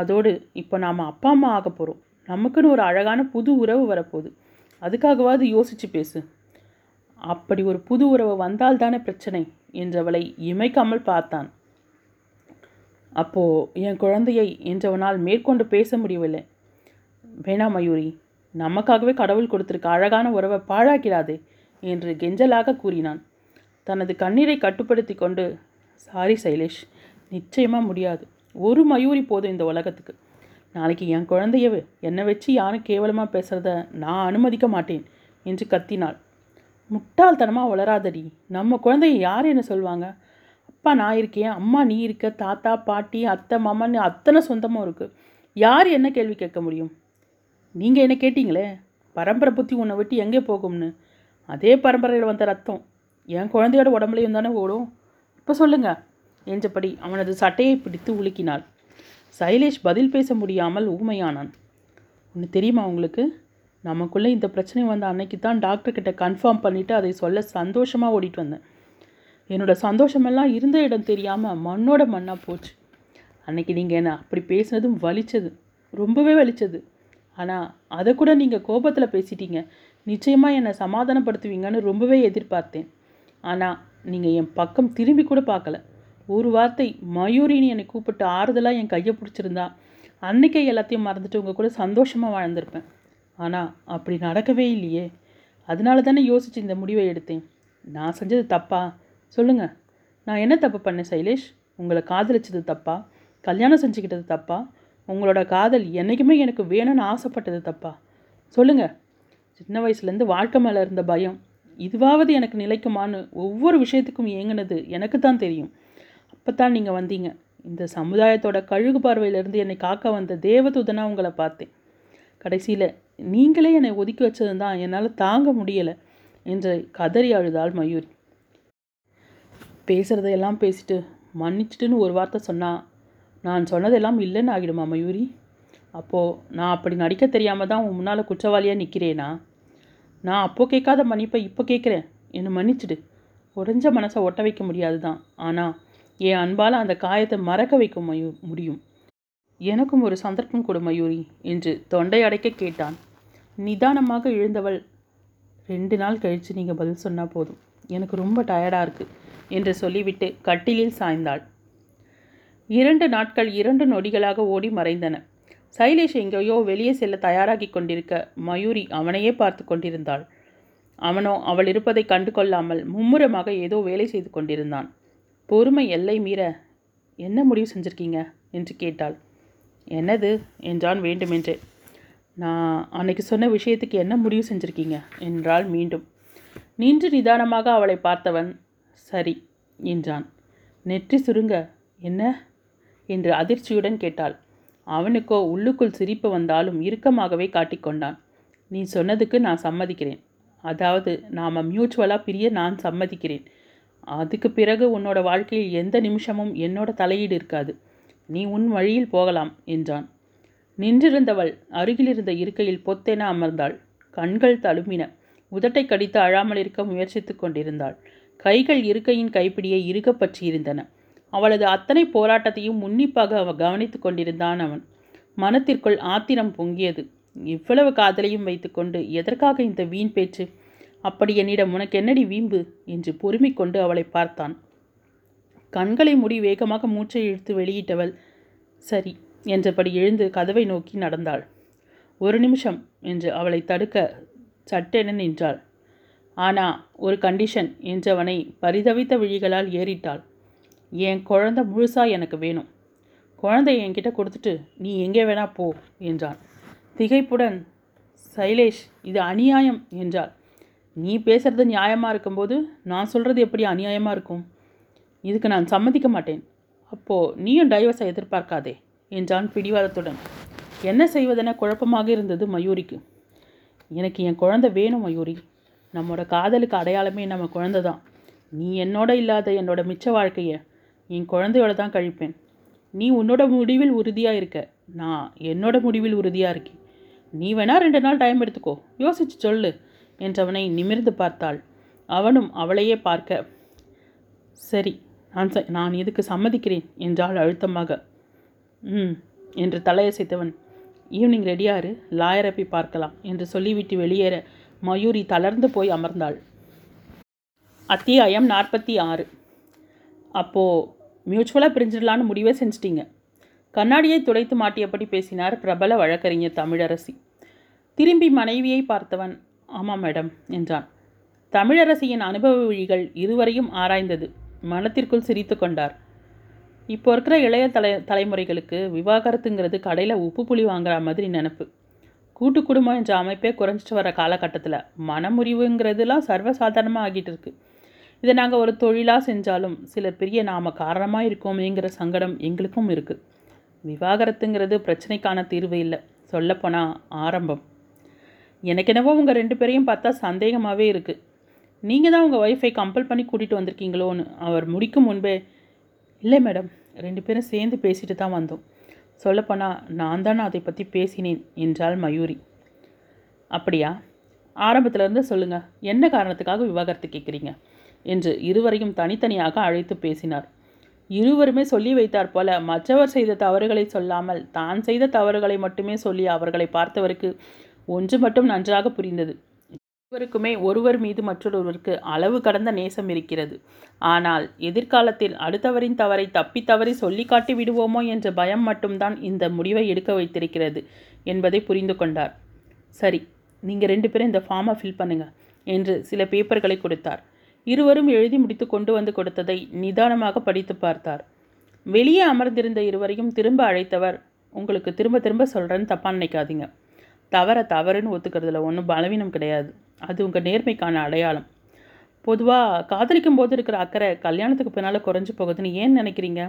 அதோடு இப்போ நாம் அப்பா அம்மா ஆக போகிறோம், நமக்குன்னு ஒரு அழகான புது உறவு வரப்போகுது, அதுக்காகவாது யோசித்து பேசு. அப்படி ஒரு புது உறவு வந்தால்தானே பிரச்சனை என்றவளை இமைக்காமல் பார்த்தான். அப்போ என் குழந்தையை என்றவனால் மேற்கொண்டு பேச முடியவில்லை. வேணா மயூரி, நமக்காகவே கடவுள் கொடுத்திருக்க அழகான உறவை பாழாக்கிறாதே என்று கெஞ்சலாக கூறினான். தனது கண்ணீரை கட்டுப்படுத்தி கொண்டு, சாரி சைலேஷ், நிச்சயமாக முடியாது, ஒரு மயூரி போதும் இந்த உலகத்துக்கு. நாளைக்கு என் குழந்தையவே என்னை வச்சு யாரும் கேவலமாக பேசுகிறத நான் அனுமதிக்க மாட்டேன் என்று கத்தினாள். முட்டாள்தனமாக வளராதடி, நம்ம குழந்தைய யார் என்ன சொல்லுவாங்க? அப்பா நான் இருக்கேன், அம்மா நீ இருக்க, தாத்தா பாட்டி அத்தை மாமான்னு அத்தனை சொந்தமும் இருக்குது, யார் என்ன கேள்வி கேட்க முடியும்? நீங்கள் என்ன கேட்டீங்களே, பரம்பரை புத்தி உன்னை விட்டு எங்கே போகும்னு. அதே பரம்பரையில் வந்த ரத்தம் என் குழந்தையோட உடம்புலையும் தானே ஓடும், இப்போ சொல்லுங்கள் என்றபடி அவனது சட்டையை பிடித்து உலுக்கினாள். சைலேஷ் பதில் பேச முடியாமல் ஊமையானான். ஒன்று தெரியுமா உங்களுக்கு, நமக்குள்ளே இந்த பிரச்சனை வந்த அன்னைக்கு தான் டாக்டர்கிட்ட கன்ஃபார்ம் பண்ணிவிட்டு அதை சொல்ல சந்தோஷமாக ஓடிட்டு வந்தேன். என்னோட சந்தோஷமெல்லாம் இருந்த இடம் தெரியாமல் மண்ணோட மண்ணாக போச்சு. அன்னைக்கு நீங்கள் என்ன அப்படி பேசினதும் வலிச்சது, ரொம்பவே வலிச்சது. ஆனால் அதை கூட நீங்கள் கோபத்தில் பேசிட்டீங்க, நிச்சயமாக என்னை சமாதானப்படுத்துவீங்கன்னு ரொம்பவே எதிர்பார்த்தேன். ஆனால் நீங்கள் என் பக்கம் திரும்பி கூட பார்க்கல. ஒரு வார்த்தை மயூரின்னு என்னை கூப்பிட்டு ஆறுதலாக என் கையை பிடிச்சிருந்தா அன்றைக்கே எல்லாத்தையும் மறந்துட்டு உங்கள் கூட சந்தோஷமாக வாழ்ந்திருப்பேன். ஆனால் அப்படி நடக்கவே இல்லையே. அதனால தானே யோசித்து இந்த முடிவை எடுத்தேன். நான் செஞ்சது தப்பா? சொல்லுங்கள், நான் என்ன தப்பு பண்ணேன் சைலேஷ்? உங்களை காதலிச்சது தப்பா? கல்யாணம் செஞ்சுக்கிட்டது தப்பா? உங்களோட காதல் என்றைக்குமே எனக்கு வேணும்னு ஆசைப்பட்டது தப்பா? சொல்லுங்கள். சின்ன வயசுலேருந்து வாழ்க்கை மேலே இருந்த பயம் இதுவாவது எனக்கு நிலைக்குமான்னு ஒவ்வொரு விஷயத்துக்கும் ஏங்கினது எனக்கு தான் தெரியும். அப்போ தான் நீங்கள் வந்தீங்க. இந்த சமுதாயத்தோட கழுகு பார்வையிலேருந்து என்னை காக்க வந்த தேவதூதனாக உங்களை பார்த்தேன். கடைசியில் நீங்களே என்னை ஒதுக்கி வச்சது தான் என்னால் தாங்க முடியலை என்று கதறி அழுதாள் மயூரி. பேசுகிறதையெல்லாம் பேசிட்டு மன்னிச்சிட்டுன்னு ஒரு வார்த்தை சொன்னால் நான் சொன்னதெல்லாம் இல்லைன்னு ஆகிடுமா மயூரி? அப்போது நான் அப்படி நடிக்க தெரியாமல் தான் உன் முன்னால் குற்றவாளியாக நிற்கிறேனா? நான் அப்போது கேட்காத மன்னிப்பை இப்போ கேட்குறேன், என்னை மன்னிச்சிடு. உடஞ்ச மனசை ஒட்ட வைக்க முடியாது தான், ஆனால் என் அன்பால் அந்த காயத்தை மறக்க வைக்க மயூ முடியும். எனக்கும் ஒரு சந்தர்ப்பம் கொடு மயூரி என்று தொண்டை அடைக்க கேட்டான். நிதானமாக எழுந்தவள், ரெண்டு நாள் கழித்து நீங்கள் பதில் சொன்னால் போதும், எனக்கு ரொம்ப டயர்டாக இருக்குது என்று சொல்லிவிட்டு கட்டிலில் சாய்ந்தாள். இரண்டு நாட்கள் இரண்டு நொடிகளாக ஓடி மறைந்தன. சைலேஷ் எங்கேயோ வெளியே செல்ல தயாராகி கொண்டிருக்க மயூரி அவனையே பார்த்து கொண்டிருந்தாள். அவனோ அவள் இருப்பதை கண்டு கொள்ளாமல் மும்முரமாக ஏதோ வேலை செய்து கொண்டிருந்தான். பொறுமை எல்லை மீற என்ன முடிவு செஞ்சுருக்கீங்க என்று கேட்டாள். என்னது என்றான் வேண்டுமென்றே. நான் அன்னைக்கு சொன்ன விஷயத்துக்கு என்ன முடிவு செஞ்சுருக்கீங்க என்றாள் மீண்டும். நின்று நிதானமாக அவளை பார்த்தவன் சரி என்றான். நெற்றி சுருங்க என்ன என்று அதிர்ச்சியுடன் கேட்டாள். அவனுக்கோ உள்ளுக்குள் சிரிப்பு வந்தாலும் இறுக்கமாகவே காட்டிக்கொண்டான். நீ சொன்னதுக்கு நான் சம்மதிக்கிறேன், அதாவது நாம் மியூச்சுவலாக பிரிய நான் சம்மதிக்கிறேன். அதுக்கு பிறகு உன்னோட வாழ்க்கையில் எந்த நிமிஷமும் என்னோட தலையீடு இருக்காது, நீ உன் வழியில் போகலாம் என்றான். நின்றிருந்தவள் அருகிலிருந்த இருக்கையில் பொத்தென அமர்ந்தாள். கண்கள் தழும்பின. உதட்டை கடித்து அழாமல் இருக்க முயற்சித்து கொண்டிருந்தாள். கைகள் இருக்கையின் கைப்பிடியை இறுக பற்றியிருந்தன. அவளது அத்தனை போராட்டத்தையும் உன்னிப்பாக அவ கவனித்து கொண்டிருந்தான். அவன் மனத்திற்குள் ஆத்திரம் பொங்கியது. இவ்வளவு காதலையும் வைத்துக்கொண்டு எதற்காக இந்த வீண் பேச்சு? அப்படி என்னிடம் உனக்கு என்னடி வீம்பு என்று பொறுமை கொண்டு அவளை பார்த்தான். கண்களை மூடி வேகமாக மூச்சை இழுத்து வெளியிட்டவள் சரி என்றபடி எழுந்து கதவை நோக்கி நடந்தாள். ஒரு நிமிஷம் என்று அவளை தடுக்க சட்டென நின்றாள். ஆனால் ஒரு கண்டிஷன் என்றவனை பரிதவித்த விழிகளால் ஏறிட்டாள். என் குழந்தை முழுசாக எனக்கு வேணும், குழந்தைய என்கிட்ட கொடுத்துட்டு நீ எங்கே வேணா போ என்றான். திகைப்புடன் சைலேஷ் இது அநியாயம் என்றாள். நீ பேசுகிறது நியாயமாக இருக்கும்போது நான் சொல்கிறது எப்படி அநியாயமாக இருக்கும்? இதுக்கு நான் சம்மதிக்க மாட்டேன். அப்போது நீயும் டைவர்ஸை எதிர்பார்க்காதே என்றான் பிடிவாதத்துடன். என்ன செய்வதென குழப்பமாக இருந்தது மயூரிக்கு. எனக்கு என் குழந்தை வேணும் மயூரி, நம்மளோட காதலுக்கு அடையாளமே நம்ம குழந்தை தான். நீ என்னோட இல்லாத என்னோட மிச்ச வாழ்க்கையை என் குழந்தையோட தான் கழிப்பேன். நீ உன்னோட முடிவில் உறுதியாக இருக்க, நான் என்னோட முடிவில் உறுதியாக இருக்கேன். நீ வேணா ரெண்டு நாள் டைம் எடுத்துக்கோ, யோசிச்சு சொல்லு என்றவனை நிமிர்ந்து பார்த்தாள். அவனும் அவளையே பார்க்க சரி நான் நான் இதுக்கு சம்மதிக்கிறேன் என்றாள் அழுத்தமாக. ம் என்று தலையசைத்தவன் ஈவினிங் ரெடியாரு, லாயரை போய் பார்க்கலாம் என்று சொல்லிவிட்டு வெளியேற மயூரி தளர்ந்து போய் அமர்ந்தாள். அத்தியாயம் நாற்பத்தி ஆறு. அப்போது மியூச்சுவலாக பிரிஞ்சிடலான்னு முடிவே செஞ்சிட்டிங்க. கண்ணாடியை துடைத்து மாட்டியபடி பேசினார் பிரபல வழக்கறிஞர் தமிழரசி. திரும்பி மனைவியை பார்த்தவன், ஆமாம் மேடம் என்றான். தமிழரசியின் அனுபவ வழிகள் இருவரையும் ஆராய்ந்தது. மனத்திற்குள் சிரித்து கொண்டார். இப்போ இருக்கிற இளைய தலை தலைமுறைகளுக்கு விவாகரத்துங்கிறது கடையில் உப்பு புளி வாங்குற மாதிரி நினப்பு. கூட்டு குடும்பம் என்ற அமைப்பே குறைஞ்சிட்டு வர காலகட்டத்தில் மனமுறிவுங்கிறதுலாம் சர்வசாதாரணமாக ஆகிட்டு இருக்குது. இதை நாங்கள் ஒரு தொழிலாக செஞ்சாலும் சில பெரிய நாம் காரணமாக இருக்கோமேங்கிற சங்கடம் எங்களுக்கும் இருக்குது. விவாகரத்துங்கிறது பிரச்சனைக்கான தீர்வு இல்லை, சொல்லப்போனால் ஆரம்பம். எனக்கெனவோ உங்கள் ரெண்டு பேரையும் பார்த்தா சந்தேகமாகவே இருக்குது. நீங்கள் தான் உங்கள் ஒய்ஃபை கம்பல் பண்ணி கூட்டிகிட்டு வந்திருக்கீங்களோன்னு அவர் முடிக்கும் முன்பே, இல்லை மேடம், ரெண்டு பேரும் சேர்ந்து பேசிட்டு தான் வந்தோம். சொல்லப்போனால் நான் தான் அதை பற்றி பேசினேன் என்றாள் மயூரி. அப்படியா? ஆரம்பத்திலேருந்து சொல்லுங்கள், என்ன காரணத்துக்காக விவாகரத்து கேட்குறீங்க என்று இருவரையும் தனித்தனியாக அழைத்து பேசினார். இருவருமே சொல்லி வைத்தார் போல மற்றவர் செய்த தவறுகளை சொல்லாமல் தான் செய்த தவறுகளை மட்டுமே சொல்லி அவர்களை பார்த்தவருக்கு ஒன்று மட்டும் நன்றாக புரிந்தது. இருவருக்குமே ஒருவர் மீது மற்றொருவருக்கு அளவு கடந்த நேசம் இருக்கிறது. ஆனால் எதிர்காலத்தில் அடுத்தவரின் தவறை தப்பி தவறி சொல்லி காட்டி விடுவோமோ என்ற பயம் மட்டும்தான் இந்த முடிவை எடுக்க வைத்திருக்கிறது என்பதை புரிந்து கொண்டார். சரி, நீங்கள் ரெண்டு பேரும் இந்த ஃபார்மை ஃபில் பண்ணுங்கள் என்று சில பேப்பர்களை கொடுத்தார். இருவரும் எழுதி முடித்து கொண்டு வந்து கொடுத்ததை நிதானமாக படித்து பார்த்தார். வெளியே அமர்ந்திருந்த இருவரையும் திரும்ப அழைத்தவர், உங்களுக்கு திரும்ப திரும்ப சொல்கிறேன்னு தப்பாக நினைக்காதீங்க. தவற தவறுன்னு ஒத்துக்கிறதுல ஒன்றும் பலவீனம் கிடையாது. அது உங்கள் நேர்மைக்கான அடையாளம். பொதுவாக காதலிக்கும் போது இருக்கிற அக்கறை கல்யாணத்துக்கு பின்னால் குறைஞ்சி போகுதுன்னு ஏன் நினைக்கிறீங்க?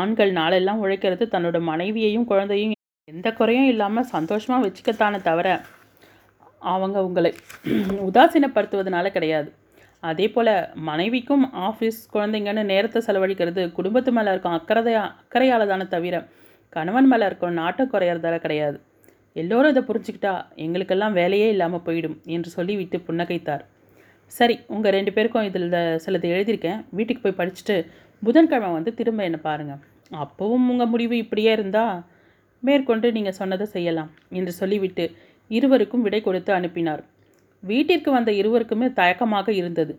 ஆண்கள் நாளெல்லாம் உழைக்கிறது தன்னோட மனைவியையும் குழந்தையும் எந்த குறையும் இல்லாமல் சந்தோஷமாக வச்சுக்கத்தானே தவிர அவங்க உங்களை உதாசீனப்படுத்துவதனால கிடையாது. அதே போல் மனைவிக்கும் ஆஃபீஸ் குழந்தைங்கன்னு நேரத்தை செலவழிக்கிறது குடும்பத்து மேலே இருக்கும் அக்கறையா அக்கறையால் தானே தவிர கணவன் மேலே இருக்கும் நாட்டம் குறையிறதால கிடையாது. எல்லோரும் இதை புரிஞ்சுக்கிட்டா எங்களுக்கெல்லாம் வேலையே இல்லாமல் போயிடும் என்று சொல்லிவிட்டு புன்னகைத்தார். சரி, உங்கள் ரெண்டு பேருக்கும் இதில் சிலது எழுதியிருக்கேன். வீட்டுக்கு போய் படிச்சுட்டு புதன்கிழமை வந்து திரும்ப என்னை பாருங்கள். அப்போவும் உங்கள் முடிவு இப்படியே இருந்தால் மேற்கொண்டு நீங்கள் சொன்னதை செய்யலாம் என்று சொல்லிவிட்டு இருவருக்கும் விடை கொடுத்து அனுப்பினார். வீட்டிற்கு வந்த இருவருக்குமே தயக்கமாக இருந்தது.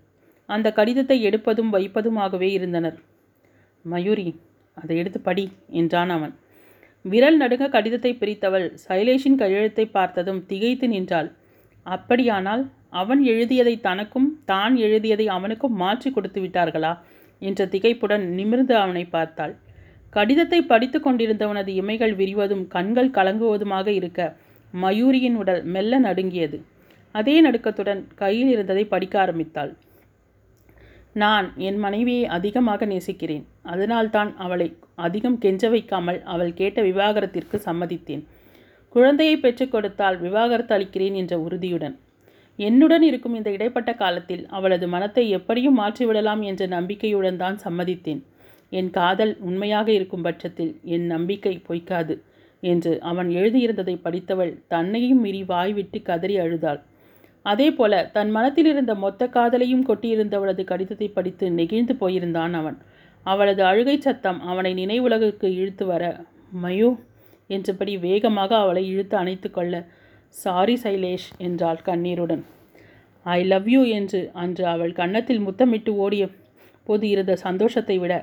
அந்த கடிதத்தை எடுப்பதும் வைப்பதுமாகவே இருந்தனர். மயூரி, அதை எடுத்து படி என்றான் அவன். விரல் நடுங்க கடிதத்தை பிரித்தவள் சைலேஷின் கையெழுத்தை பார்த்ததும் திகைத்து நின்றாள். அப்படியானால் அவன் எழுதியதை தனக்கும் தான் எழுதியதை அவனுக்கும் மாற்றி கொடுத்து விட்டார்களா என்ற திகைப்புடன் நிமிர்ந்து அவனை பார்த்தாள். கடிதத்தை படித்து கொண்டிருந்தவனது இமைகள் விரிவதும் கண்கள் கலங்குவதுமாக இருக்க மயூரியின் உடல் மெல்ல நடுங்கியது. அதே நடுக்கத்துடன் கையில் இருந்ததை படிக்க ஆரம்பித்தாள். நான் என் மனைவியை அதிகமாக நேசிக்கிறேன். அதனால்தான் அவளை அதிகம் கெஞ்ச வைக்காமல் அவள் கேட்ட விவாகரத்திற்கு சம்மதித்தேன். குழந்தையை பெற்றுக் கொடுத்தால் விவாகரத்து அளிக்கிறேன் என்ற உறுதியுடன். என்னுடன் இருக்கும் இந்த இடைப்பட்ட காலத்தில் அவளது மனத்தை எப்படியும் மாற்றிவிடலாம் என்ற நம்பிக்கையுடன் தான் சம்மதித்தேன். என் காதல் உண்மையாக இருக்கும் பட்சத்தில் என் நம்பிக்கை பொய்க்காது என்று அவன் எழுதியிருந்ததை படித்தவள் தன்னையும் மீறி வாய்விட்டு கதறி அழுதாள். அதே போல தன் மனத்தில் இருந்த மொத்த காதலையும் கொட்டியிருந்தவளது கடிதத்தை படித்து நெகிழ்ந்து போயிருந்தான் அவன். அவளது அழுகை சத்தம் அவனை நினைவுலகிற்கு இழுத்து வர மயூ என்றபடி வேகமாக அவளை இழுத்து அணைத்து கொள்ள, சாரி சைலேஷ் என்றாள் கண்ணீருடன். ஐ லவ் யூ என்று அன்று அவள் கன்னத்தில் முத்தமிட்டு ஓடிய போது இருந்த சந்தோஷத்தை விட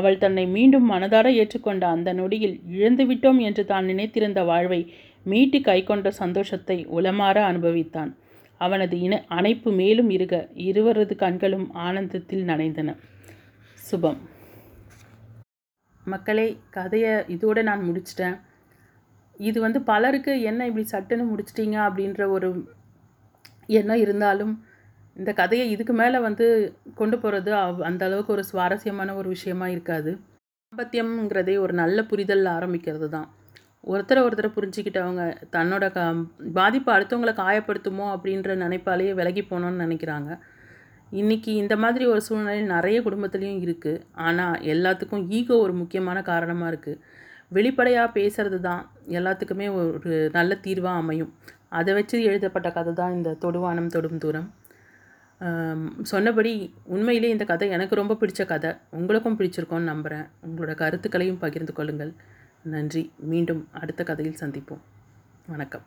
அவள் தன்னை மீண்டும் மனதார ஏற்றுக்கொண்ட அந்த நொடியில் இழந்துவிட்டோம் என்று தான் நினைத்திருந்த வாழ்வை மீட்டு கை கொண்ட சந்தோஷத்தை உளமாற அனுபவித்தான். அவனது இன அணைப்பு மேலும் இருக இருவரது கண்களும் ஆனந்தத்தில் நனைந்தன. சுபம். மக்களே, கதையை இதோடு நான் முடிச்சிட்டேன். இது வந்து பலருக்கு என்ன இப்படி சட்டுன்னு முடிச்சிட்டிங்க அப்படின்ற ஒரு எண்ணம் இருந்தாலும் இந்த கதையை இதுக்கு மேலே வந்து கொண்டு போகிறது அவ் அந்த அளவுக்கு ஒரு சுவாரஸ்யமான ஒரு விஷயமா இருக்காது. தாம்பத்தியம்ங்கிறதே ஒரு நல்ல புரிதலில் ஆரம்பிக்கிறது தான். ஒருத்தரை ஒருத்தரை புரிஞ்சுக்கிட்டவங்க தன்னோட க பாதிப்பு அடுத்தவங்களை காயப்படுத்துமோ அப்படின்ற நினைப்பாலேயே விலகி போனோன்னு நினைக்கிறாங்க. இன்றைக்கி இந்த மாதிரி ஒரு சூழ்நிலை நிறைய குடும்பத்துலேயும் இருக்குது. ஆனால் எல்லாத்துக்கும் ஈகோ ஒரு முக்கியமான காரணமாக இருக்குது. வெளிப்படையாக பேசுகிறது தான் எல்லாத்துக்குமே ஒரு நல்ல தீர்வாக அமையும். அதை வச்சு எழுதப்பட்ட கதை தான் இந்த தொடுவானம் தொடும் தூரம். சொன்னபடி உண்மையிலே இந்த கதை எனக்கு ரொம்ப பிடிச்ச கதை. உங்களுக்கும் பிடிச்சிருக்கோன்னு நம்புகிறேன். உங்களோட கருத்துக்களையும் பகிர்ந்து கொள்ளுங்கள். நன்றி. மீண்டும் அடுத்த கதையில் சந்திப்போம். வணக்கம்.